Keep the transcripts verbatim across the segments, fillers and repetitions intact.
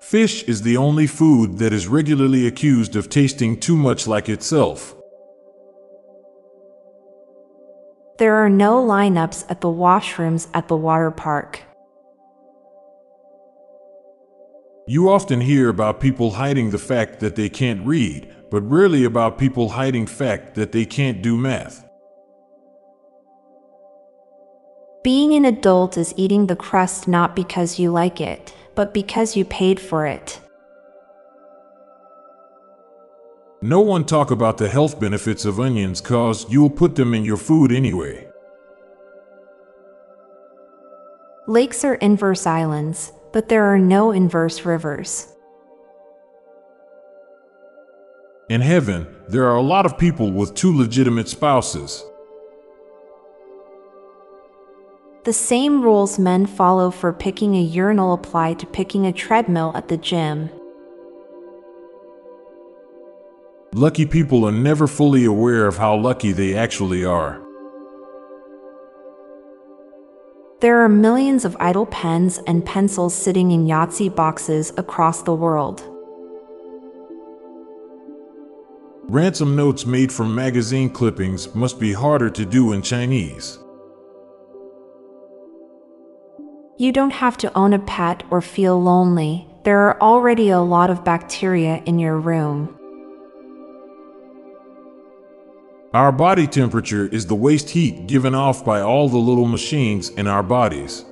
Fish is the only food that is regularly accused of tasting too much like itself. There are no lineups at the washrooms at the water park. You often hear about people hiding the fact that they can't read, but rarely about people hiding the fact that they can't do math. Being an adult is eating the crust not because you like it, but because you paid for it. No one talk about the health benefits of onions cause you'll put them in your food anyway. Lakes are inverse islands, but there are no inverse rivers. In heaven, there are a lot of people with two legitimate spouses. The same rules men follow for picking a urinal apply to picking a treadmill at the gym. Lucky people are never fully aware of how lucky they actually are. There are millions of idle pens and pencils sitting in Yahtzee boxes across the world. Ransom notes made from magazine clippings must be harder to do in Chinese. You don't have to own a pet or feel lonely. There are already a lot of bacteria in your room. Our body temperature is the waste heat given off by all the little machines in our bodies.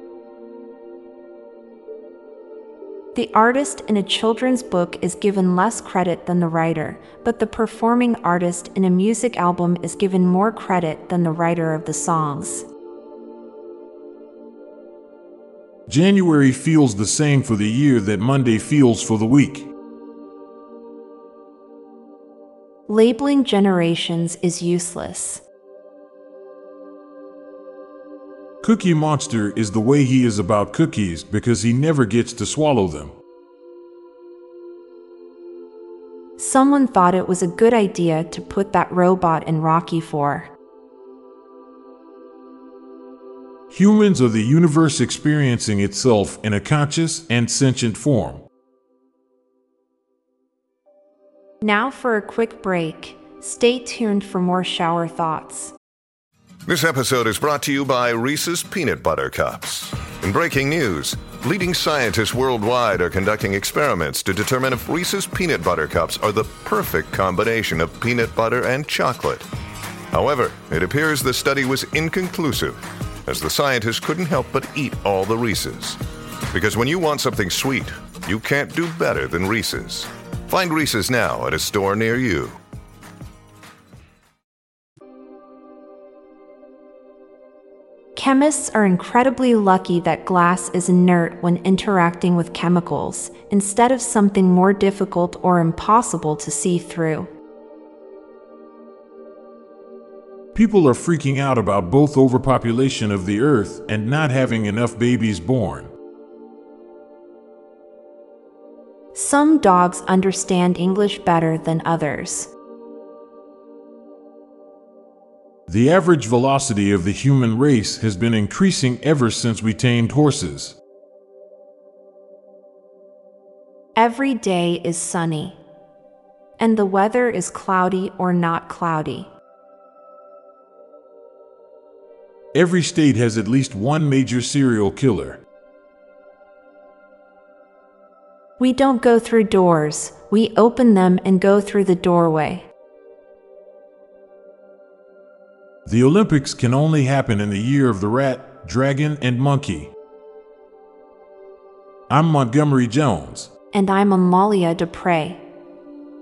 The artist in a children's book is given less credit than the writer, but the performing artist in a music album is given more credit than the writer of the songs. January feels the same for the year that Monday feels for the week. Labeling generations is useless. Cookie Monster is the way he is about cookies because he never gets to swallow them. Someone thought it was a good idea to put that robot in Rocky four. Humans are the universe experiencing itself in a conscious and sentient form. Now for a quick break. Stay tuned for more shower thoughts. This episode is brought to you by Reese's Peanut Butter Cups. In breaking news, leading scientists worldwide are conducting experiments to determine if Reese's Peanut Butter Cups are the perfect combination of peanut butter and chocolate. However, it appears the study was inconclusive, as the scientists couldn't help but eat all the Reese's. Because when you want something sweet, you can't do better than Reese's. Find Reese's now at a store near you. Chemists are incredibly lucky that glass is inert when interacting with chemicals, instead of something more difficult or impossible to see through. People are freaking out about both overpopulation of the earth and not having enough babies born. Some dogs understand English better than others. The average velocity of the human race has been increasing ever since we tamed horses. Every day is sunny, and the weather is cloudy or not cloudy. Every state has at least one major serial killer. We don't go through doors, we open them and go through the doorway. The Olympics can only happen in the year of the rat, dragon, and monkey. I'm Montgomery Jones. And I'm Amalia Dupre.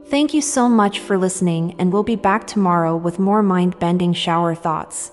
Thank you so much for listening, and we'll be back tomorrow with more mind-bending shower thoughts.